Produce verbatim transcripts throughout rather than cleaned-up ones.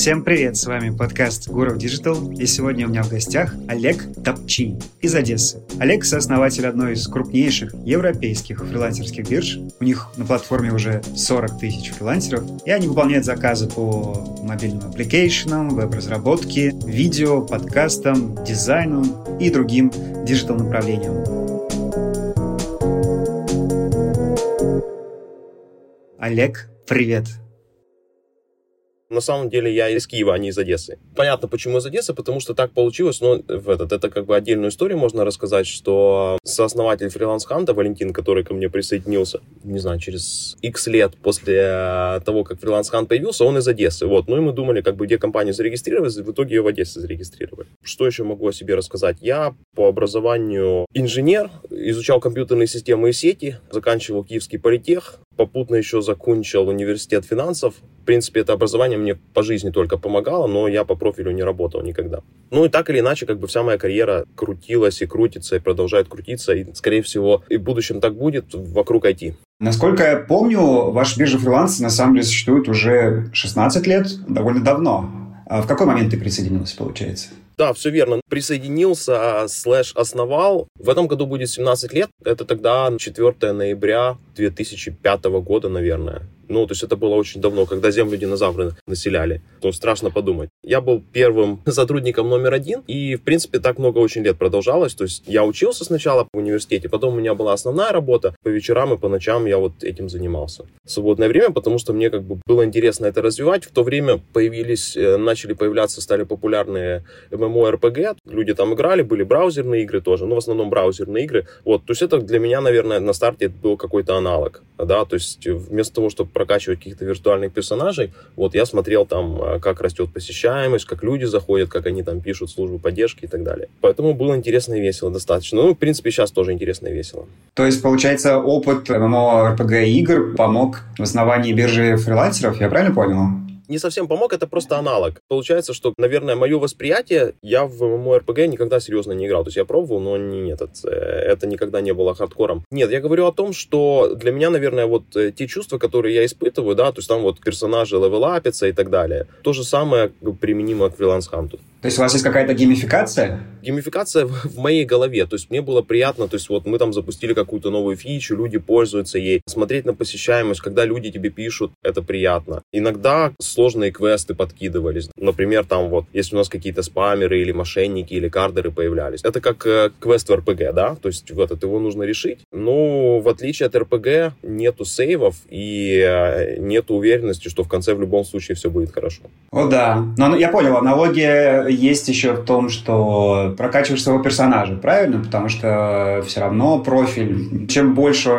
Всем привет, с вами подкаст Gurov Digital, и сегодня у меня в гостях Олег Топчий из Одессы. Олег – сооснователь одной из крупнейших европейских фрилансерских бирж. У них на платформе уже сорок тысяч фрилансеров, и они выполняют заказы по мобильным аппликейшенам, веб-разработке, видео, подкастам, дизайну и другим диджитал-направлениям. Олег, привет. На самом деле я из Киева, а не из Одессы. Понятно, почему из Одессы, потому что так получилось, но в этот, это как бы отдельную историю можно рассказать, что сооснователь Freelancehunt, Валентин, который ко мне присоединился, не знаю, через X лет после того, как Freelancehunt появился, он из Одессы. Вот. Ну и мы думали, как бы, где компанию зарегистрировать, в итоге ее в Одессе зарегистрировали. Что еще могу о себе рассказать? Я по образованию инженер, изучал компьютерные системы и сети, заканчивал Киевский политех, попутно еще закончил университет финансов. В принципе, это образование мне по жизни только помогало, но я по профилю не работал никогда. Ну и так или иначе, как бы вся моя карьера крутилась и крутится, и продолжает крутиться, и, скорее всего, и в будущем так будет вокруг ай ти. Насколько я помню, ваша биржа фриланса на самом деле существует уже шестнадцать лет, довольно давно. А в какой момент ты присоединилась, получается? Да, все верно. Присоединился, слэш основал. В этом году будет семнадцать лет. Это тогда четвёртого ноября две тысячи пятого года, наверное. Ну, то есть это было очень давно, когда землю динозавры населяли. То страшно подумать. Я был первым сотрудником номер один. И, в принципе, так много очень лет продолжалось. То есть я учился сначала в университете, потом у меня была основная работа. По вечерам и по ночам я вот этим занимался. В свободное время, потому что мне как бы было интересно это развивать. В то время появились, начали появляться, стали популярные эм эм о эм эм о эр пи джи, люди там играли, были браузерные игры тоже, но в основном браузерные игры. Вот, то есть это для меня, наверное, на старте был какой-то аналог, да, то есть вместо того, чтобы прокачивать каких-то виртуальных персонажей, вот я смотрел там, как растет посещаемость, как люди заходят, как они там пишут службы поддержки и так далее. Поэтому было интересно и весело достаточно. Ну, в принципе, сейчас тоже интересно и весело. То есть, получается, опыт эм эм о эр пи джи игр помог в основании биржи фрилансеров, я правильно понял? Не совсем помог, это просто аналог. Получается, что, наверное, мое восприятие, я в эм эм о эр пи джи никогда серьезно не играл. То есть я пробовал, но нет, это, это никогда не было хардкором. Нет, я говорю о том, что для меня, наверное, вот те чувства, которые я испытываю, да, то есть там вот персонажи левелапятся и так далее. То же самое применимо к Freelancehunt. То есть у вас есть какая-то геймификация? Геймификация в моей голове. То есть мне было приятно, то есть вот мы там запустили какую-то новую фичу, люди пользуются ей. Смотреть на посещаемость, когда люди тебе пишут, это приятно. Иногда сложные квесты подкидывались. Например, там вот, если у нас какие-то спамеры или мошенники или кардеры появлялись. Это как э, квест в эр пи джи, да? То есть вот это его нужно решить. Но в отличие от эр пи джи нету сейвов и э, нету уверенности, что в конце в любом случае все будет хорошо. О, да. Но я понял, аналогия есть еще в том, что прокачиваешь своего персонажа, правильно? Потому что все равно профиль. Чем больше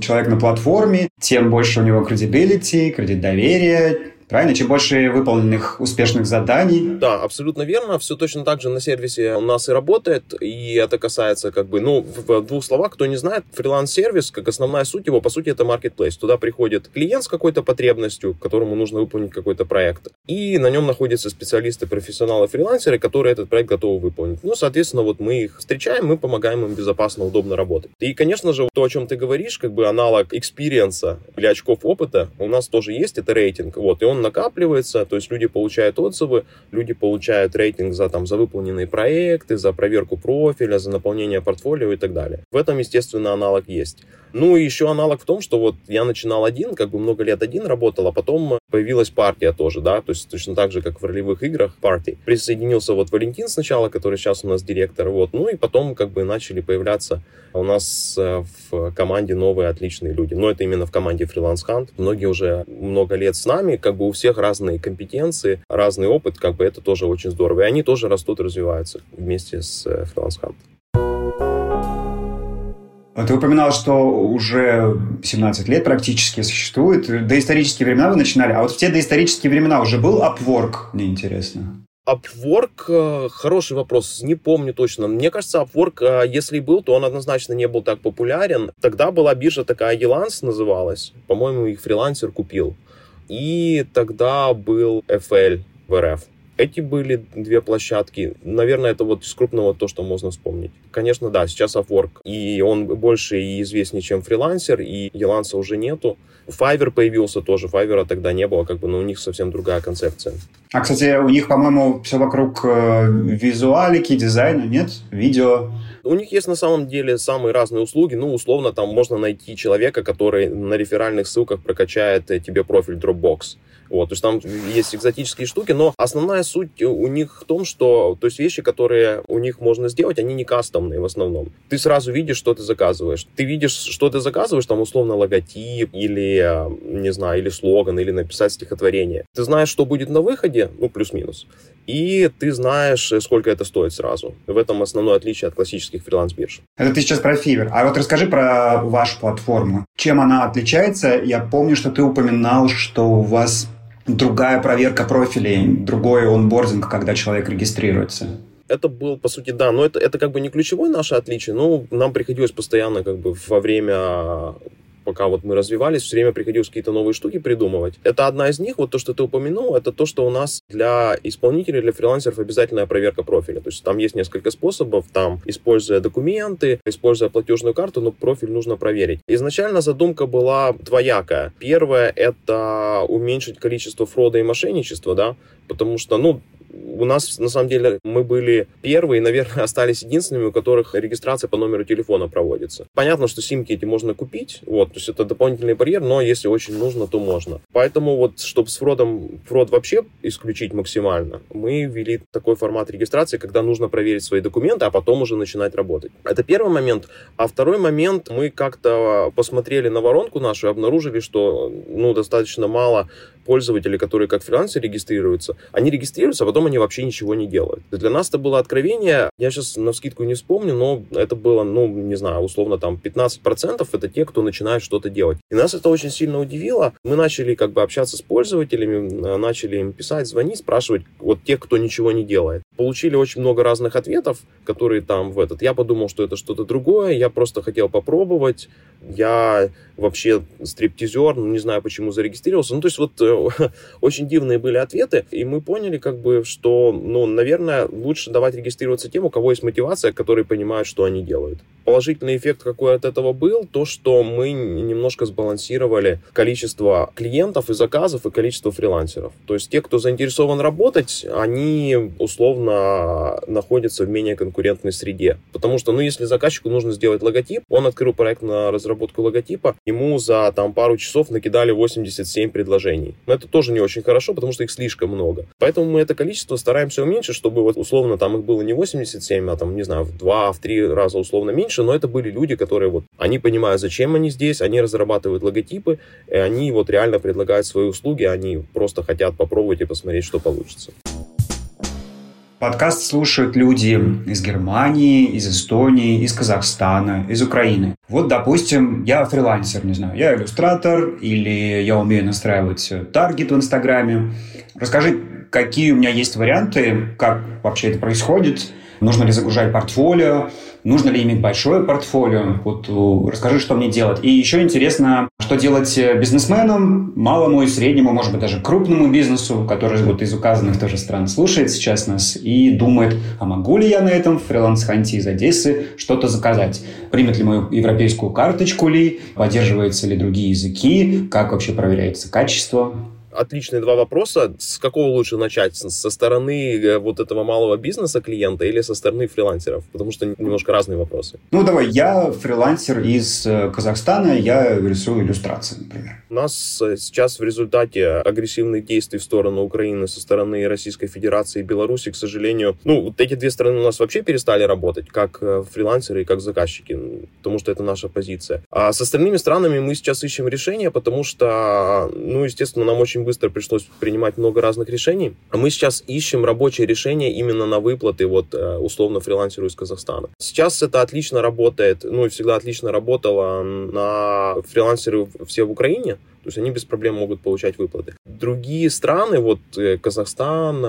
человек на платформе, тем больше у него кредибилити, кредит доверия. Правильно? Чем больше выполненных успешных заданий. Да, абсолютно верно. Все точно так же на сервисе у нас и работает. И это касается как бы, ну, в двух словах, кто не знает, фриланс-сервис, как основная суть его, по сути, это маркетплейс. Туда приходит клиент с какой-то потребностью, которому нужно выполнить какой-то проект. И на нем находятся специалисты, профессионалы, фрилансеры, которые этот проект готовы выполнить. Ну, соответственно, вот мы их встречаем, мы помогаем им безопасно, удобно работать. И, конечно же, то, о чем ты говоришь, как бы аналог экспириенса или очков опыта у нас тоже есть, это рейтинг. Вот, и он накапливается, то есть люди получают отзывы, люди получают рейтинг за, там, за выполненные проекты, за проверку профиля, за наполнение портфолио и так далее. В этом, естественно, аналог есть. Ну и еще аналог в том, что вот я начинал один, как бы много лет один работал, а потом появилась партия тоже, да, то есть точно так же, как в ролевых играх, партии. Присоединился вот Валентин сначала, который сейчас у нас директор, вот, ну и потом как бы начали появляться у нас в команде новые отличные люди, но это именно в команде Freelancehunt. Многие уже много лет с нами, как бы у всех разные компетенции, разный опыт, как бы это тоже очень здорово, и они тоже растут, развиваются вместе с Freelancehunt. Ты упоминал, что уже семнадцать лет практически существует. Доисторические времена вы начинали. А вот в те доисторические времена уже был Upwork, мне интересно. Upwork, хороший вопрос, не помню точно. Мне кажется, Upwork, если и был, то он однозначно не был так популярен. Тогда была биржа такая, Elance называлась. По-моему, их фрилансер купил. И тогда был эф эл в эр эф. эти были две площадки. Наверное, это вот из крупного то, что можно вспомнить. Конечно, да, сейчас Upwork. И он больше и известнее, чем фрилансер, и Elance уже нету. Fiverr появился тоже. Fiverr тогда не было, как бы, но у них совсем другая концепция. А, кстати, у них, по-моему, все вокруг визуалики, дизайна, нет? Видео... У них есть на самом деле самые разные услуги. Ну, условно, там можно найти человека, который на реферальных ссылках прокачает тебе профиль Dropbox. Вот, то есть там есть экзотические штуки, но основная суть у них в том, что то есть вещи, которые у них можно сделать, они не кастомные в основном. Ты сразу видишь, что ты заказываешь. Ты видишь, что ты заказываешь, там условно логотип или, не знаю, или слоган, или написать стихотворение. Ты знаешь, что будет на выходе, ну, плюс-минус, и ты знаешь, сколько это стоит сразу. В этом основное отличие от классических фриланс-бирж. Это ты сейчас про Fiverr. А вот расскажи про вашу платформу. Чем она отличается? Я помню, что ты упоминал, что у вас... другая проверка профилей, другой онбординг, когда человек регистрируется. Это был, по сути, да, но это, это как бы не ключевое наше отличие, но нам приходилось постоянно как бы во время... пока вот мы развивались, все время приходилось какие-то новые штуки придумывать. Это одна из них, вот то, что ты упомянул, это то, что у нас для исполнителей, для фрилансеров обязательная проверка профиля. То есть там есть несколько способов, там, используя документы, используя платежную карту, но профиль нужно проверить. Изначально задумка была двоякая. Первое — это уменьшить количество фрода и мошенничества, да, потому что, ну, у нас, на самом деле, мы были первые, наверное, остались единственными, у которых регистрация по номеру телефона проводится. Понятно, что симки эти можно купить, вот, то есть это дополнительный барьер, но если очень нужно, то можно. Поэтому вот, чтобы с фродом, фрод вообще исключить максимально, мы ввели такой формат регистрации, когда нужно проверить свои документы, а потом уже начинать работать. Это первый момент. А второй момент, мы как-то посмотрели на воронку нашу и обнаружили, что, ну, достаточно мало пользователей, которые как фрилансеры регистрируются. Они регистрируются, а потом они вообще ничего не делают. Для нас это было откровение, я сейчас навскидку не вспомню, но это было, ну, не знаю, условно там пятнадцать процентов это те, кто начинает что-то делать. И нас это очень сильно удивило. Мы начали как бы общаться с пользователями, начали им писать, звонить, спрашивать вот тех, кто ничего не делает. Получили очень много разных ответов, которые там в этот. Я подумал, что это что-то другое, я просто хотел попробовать, я вообще стриптизер, не знаю, почему зарегистрировался. Ну, то есть вот очень дивные были ответы, и мы поняли, как бы, что, ну, наверное, лучше давать регистрироваться тем, у кого есть мотивация, которые понимают, что они делают. Положительный эффект какой от этого был, то, что мы немножко сбалансировали количество клиентов и заказов, и количество фрилансеров. То есть те, кто заинтересован работать, они условно находятся в менее конкурентной среде. Потому что, ну, если заказчику нужно сделать логотип, он открыл проект на разработку логотипа, ему за там пару часов накидали восемьдесят семь предложений. Но это тоже не очень хорошо, потому что их слишком много. Поэтому мы это количество стараемся уменьшить, чтобы вот условно там их было не восемьдесят семь, а там, не знаю, в два, в три раза условно меньше, но это были люди, которые вот, они понимают, зачем они здесь, они разрабатывают логотипы, и они вот реально предлагают свои услуги, они просто хотят попробовать и посмотреть, что получится. Подкаст слушают люди из Германии, из Эстонии, из Казахстана, из Украины. Вот, допустим, я фрилансер, не знаю, я иллюстратор, или я умею настраивать таргет в Инстаграме. Расскажи, какие у меня есть варианты, как вообще это происходит, нужно ли загружать портфолио, нужно ли иметь большое портфолио. Вот расскажи, что мне делать. И еще интересно, что делать бизнесменам, малому и среднему, может быть, даже крупному бизнесу, который вот из указанных тоже стран слушает сейчас нас и думает, а могу ли я на этом фриланс-ханте из Одессы что-то заказать? Примет ли мою европейскую карточку ли? Поддерживаются ли другие языки? Как вообще проверяется качество? Отличные два вопроса. С какого лучше начать? Со стороны вот этого малого бизнеса клиента или со стороны фрилансеров? Потому что немножко разные вопросы. Ну, давай. Я фрилансер из Казахстана. Я рисую иллюстрации, например. У нас сейчас в результате агрессивных действий в сторону Украины со стороны Российской Федерации и Беларуси, к сожалению, ну, вот эти две страны у нас вообще перестали работать, как фрилансеры и как заказчики, потому что это наша позиция. А с остальными странами мы сейчас ищем решения, потому что, ну, естественно, нам очень быстро пришлось принимать много разных решений. А мы сейчас ищем рабочие решения именно на выплаты, вот, условно, фрилансеру из Казахстана. Сейчас это отлично работает, ну и всегда отлично работало на фрилансеры все в Украине. То есть они без проблем могут получать выплаты. Другие страны, вот Казахстан,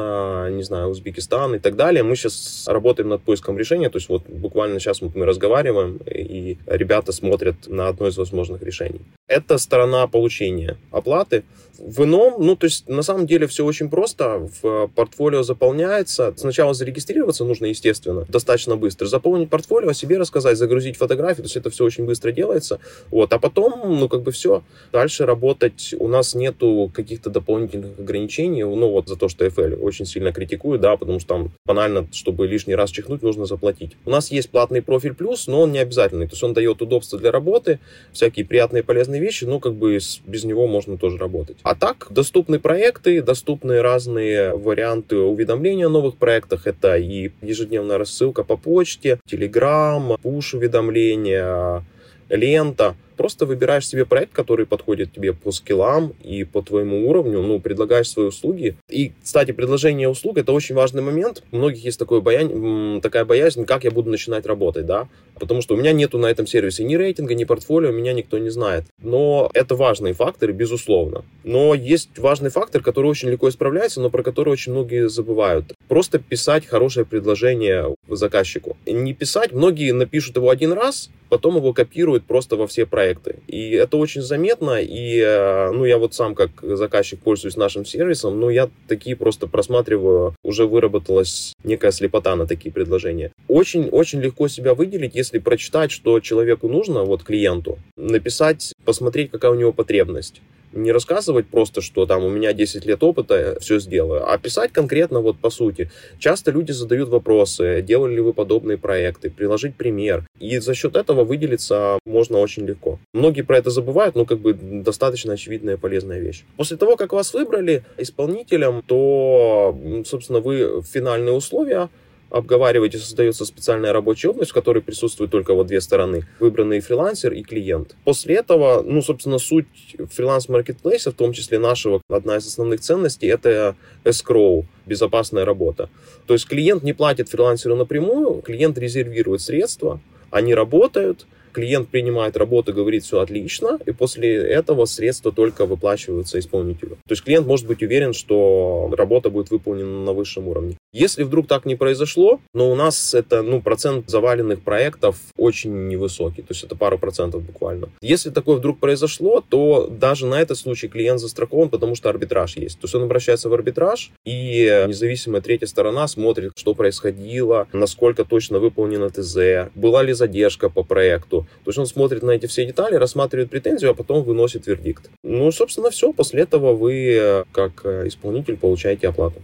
не знаю, Узбекистан и так далее, мы сейчас работаем над поиском решения. То есть вот буквально сейчас мы, мы разговариваем, и ребята смотрят на одно из возможных решений. Это сторона получения оплаты. В ином, ну то есть на самом деле все очень просто. В портфолио заполняется. Сначала зарегистрироваться нужно, естественно, достаточно быстро. Заполнить портфолио, о себе рассказать, загрузить фотографии. То есть это все очень быстро делается. Вот. А потом, ну как бы все. Дальше работать. У нас нету каких-то дополнительных ограничений. Ну вот за то, что эф эл очень сильно критикуют, да, потому что там банально, чтобы лишний раз чихнуть, нужно заплатить. У нас есть платный профиль плюс, но он не обязательный. То есть он дает удобство для работы, всякие приятные и полезные вещи, но как бы без него можно тоже работать. А так, доступны проекты, доступны разные варианты уведомления о новых проектах. Это и ежедневная рассылка по почте, Telegram, пуш-уведомления, лента. Просто выбираешь себе проект, который подходит тебе по скиллам и по твоему уровню, ну, предлагаешь свои услуги. И, кстати, предложение услуг — это очень важный момент. У многих есть такой боязнь, такая боязнь, как я буду начинать работать, да, потому что у меня нету на этом сервисе ни рейтинга, ни портфолио, меня никто не знает. Но это важные факторы, безусловно. Но есть важный фактор, который очень легко исправляется, но про который очень многие забывают. Просто писать хорошее предложение заказчику. Не писать, многие напишут его один раз, потом его копируют просто во все проекты. И это очень заметно, и ну, я вот сам как заказчик пользуюсь нашим сервисом, но я такие просто просматриваю, уже выработалась некая слепота на такие предложения. Очень-очень легко себя выделить, если прочитать, что человеку нужно, вот клиенту, написать, посмотреть, какая у него потребность. Не рассказывать просто, что там у меня десять лет опыта, все сделаю, а писать конкретно вот по сути. Часто люди задают вопросы, делали ли вы подобные проекты, приложить пример. И за счет этого выделиться можно очень легко. Многие про это забывают, но как бы достаточно очевидная и полезная вещь. После того, как вас выбрали исполнителем, то, собственно, вы финальные условия обговариваете, создается специальная рабочая область, в которой присутствуют только вот две стороны, выбранный фрилансер и клиент. После этого, ну, собственно, суть фриланс-маркетплейса, в том числе нашего, одна из основных ценностей, это escrow, безопасная работа. То есть клиент не платит фрилансеру напрямую, клиент резервирует средства, они работают, клиент принимает работу, говорит, все отлично, и после этого средства только выплачиваются исполнителю. То есть клиент может быть уверен, что работа будет выполнена на высшем уровне. Если вдруг так не произошло, но у нас это, ну, процент заваленных проектов очень невысокий, то есть это пару процентов буквально. Если такое вдруг произошло, то даже на этот случай клиент застрахован, потому что арбитраж есть. То есть он обращается в арбитраж, и независимая третья сторона смотрит, что происходило, насколько точно выполнено ТЗ, была ли задержка по проекту. То есть он смотрит на эти все детали, рассматривает претензию, а потом выносит вердикт. Ну, собственно, все. После этого вы, как исполнитель, получаете оплату.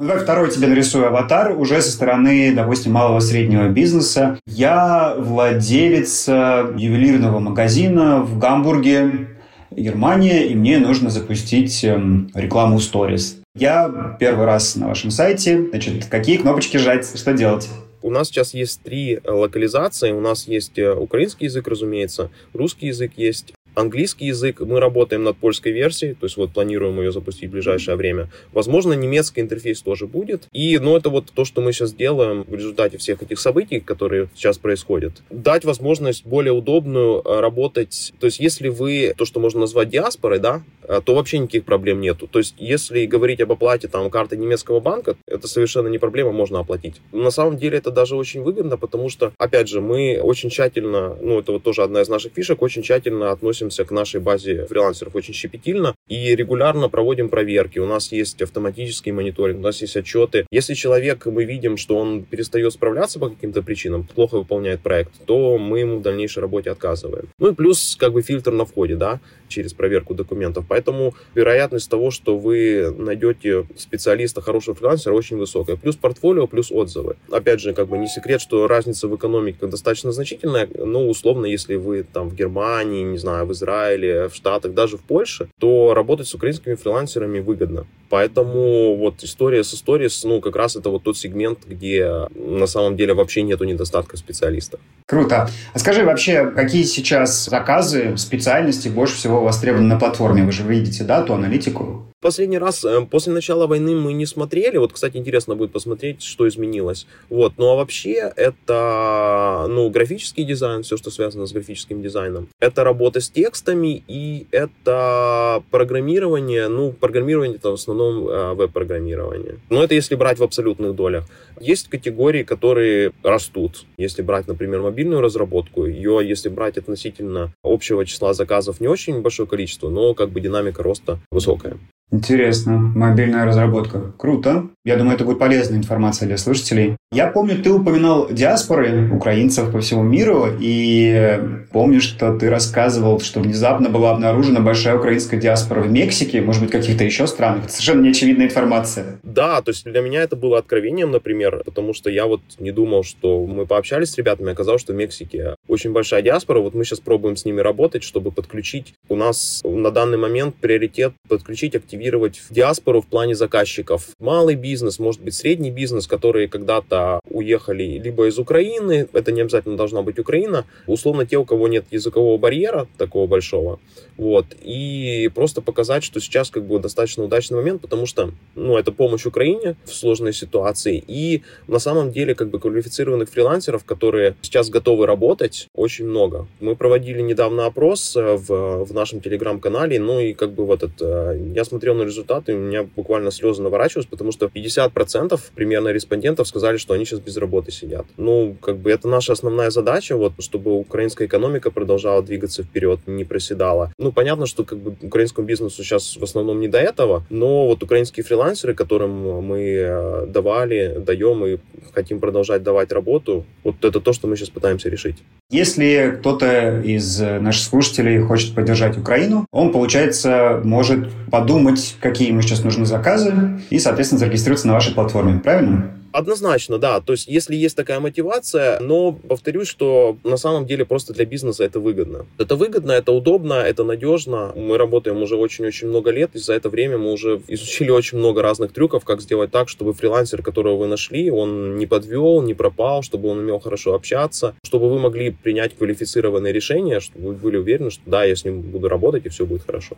Ну, давай второй тебе нарисую аватар уже со стороны, допустим, малого-среднего бизнеса. Я владелец ювелирного магазина в Гамбурге, Германия, и мне нужно запустить рекламу Stories. Я первый раз на вашем сайте. Значит, какие кнопочки жать, что делать? У нас сейчас есть три локализации. У нас есть украинский язык, разумеется, русский язык есть, английский язык. Мы работаем над польской версией, то есть вот планируем ее запустить в ближайшее время. Возможно, немецкий интерфейс тоже будет. И, ну, это вот то, что мы сейчас делаем в результате всех этих событий, которые сейчас происходят. Дать возможность более удобную работать. То есть если вы то, что можно назвать диаспорой, да, то вообще никаких проблем нету. То есть если говорить об оплате там карты немецкого банка, это совершенно не проблема, можно оплатить. На самом деле это даже очень выгодно, потому что, опять же, мы очень тщательно, ну, это вот тоже одна из наших фишек, очень тщательно относимся к нашей базе фрилансеров очень щепетильно и регулярно проводим проверки. У нас есть автоматический мониторинг, у нас есть отчеты. Если человек, мы видим, что он перестает справляться по каким-то причинам, плохо выполняет проект, то мы ему в дальнейшей работе отказываем. Ну и плюс как бы фильтр на входе, да, через проверку документов. Поэтому вероятность того, что вы найдете специалиста, хорошего фрилансера, очень высокая. Плюс портфолио, плюс отзывы. Опять же, как бы не секрет, что разница в экономике достаточно значительная, но условно, если вы там в Германии, не знаю, в Израиле, в Штатах, даже в Польше, то работать с украинскими фрилансерами выгодно. Поэтому вот история с историей, ну, как раз это вот тот сегмент, где на самом деле вообще нету недостатка специалистов. Круто. А скажи вообще, какие сейчас заказы, специальности больше всего востребованы на платформе? Вы же видите, да, ту аналитику? Последний раз после начала войны мы не смотрели. Вот, кстати, интересно будет посмотреть, что изменилось. Вот. Ну, а вообще это, ну, графический дизайн, все, что связано с графическим дизайном. Это работа с текстами и это программирование. Ну, программирование это в основном веб-программирование. Но это если брать в абсолютных долях. Есть категории, которые растут. Если брать, например, мобильную разработку, ее, если брать относительно общего числа заказов, не очень большое количество, но как бы динамика роста высокая. Интересно. Мобильная разработка. Круто. Я думаю, это будет полезная информация для слушателей. Я помню, ты упоминал диаспоры украинцев по всему миру, и помню, что ты рассказывал, что внезапно была обнаружена большая украинская диаспора в Мексике, может быть, в каких-то еще странах. Это совершенно неочевидная информация. Да, то есть для меня это было откровением, например, потому что я вот не думал, что мы пообщались с ребятами, оказалось, что в Мексике очень большая диаспора. Вот мы сейчас пробуем с ними работать, чтобы подключить. У нас на данный момент приоритет подключить активистов, в диаспору в плане заказчиков. Малый бизнес, может быть, средний бизнес, которые когда-то уехали либо из Украины, это не обязательно должна быть Украина, условно те, у кого нет языкового барьера такого большого, вот, и просто показать, что сейчас как бы достаточно удачный момент, потому что, ну, это помощь Украине в сложной ситуации, и на самом деле как бы квалифицированных фрилансеров, которые сейчас готовы работать, очень много. Мы проводили недавно опрос в, в нашем телеграм-канале, ну, и как бы вот это, я смотрел на результаты, у меня буквально слезы наворачивались, потому что пятьдесят процентов примерно респондентов сказали, что они сейчас без работы сидят. Ну, как бы это наша основная задача, вот, чтобы украинская экономика продолжала двигаться вперед, не проседала. Ну, понятно, что как бы украинскому бизнесу сейчас в основном не до этого, но вот украинские фрилансеры, которым мы давали, даем и хотим продолжать давать работу, вот это то, что мы сейчас пытаемся решить. Если кто-то из наших слушателей хочет поддержать Украину, он, получается, может подумать, какие ему сейчас нужны заказы, и, соответственно, зарегистрироваться на вашей платформе, правильно? Однозначно, да. То есть, если есть такая мотивация, но повторюсь, что на самом деле просто для бизнеса это выгодно. Это выгодно, это удобно, это надежно. Мы работаем уже очень-очень много лет, и за это время мы уже изучили очень много разных трюков, как сделать так, чтобы фрилансер, которого вы нашли, он не подвел, не пропал, чтобы он умел хорошо общаться, чтобы вы могли принять квалифицированное решение, чтобы вы были уверены, что да, я с ним буду работать, и все будет хорошо.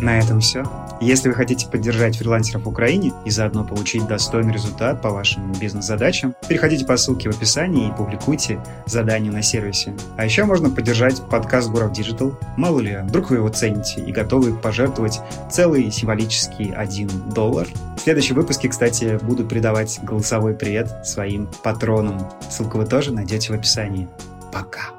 На этом все. Если вы хотите поддержать фрилансеров в Украине и заодно получить достойный результат по вашим бизнес-задачам, переходите по ссылке в описании и публикуйте задания на сервисе. А еще можно поддержать подкаст Gurov Digital. Мало ли, вдруг вы его цените и готовы пожертвовать целый символический один доллар. В следующем выпуске, кстати, буду передавать голосовой привет своим патронам. Ссылку вы тоже найдете в описании. Пока!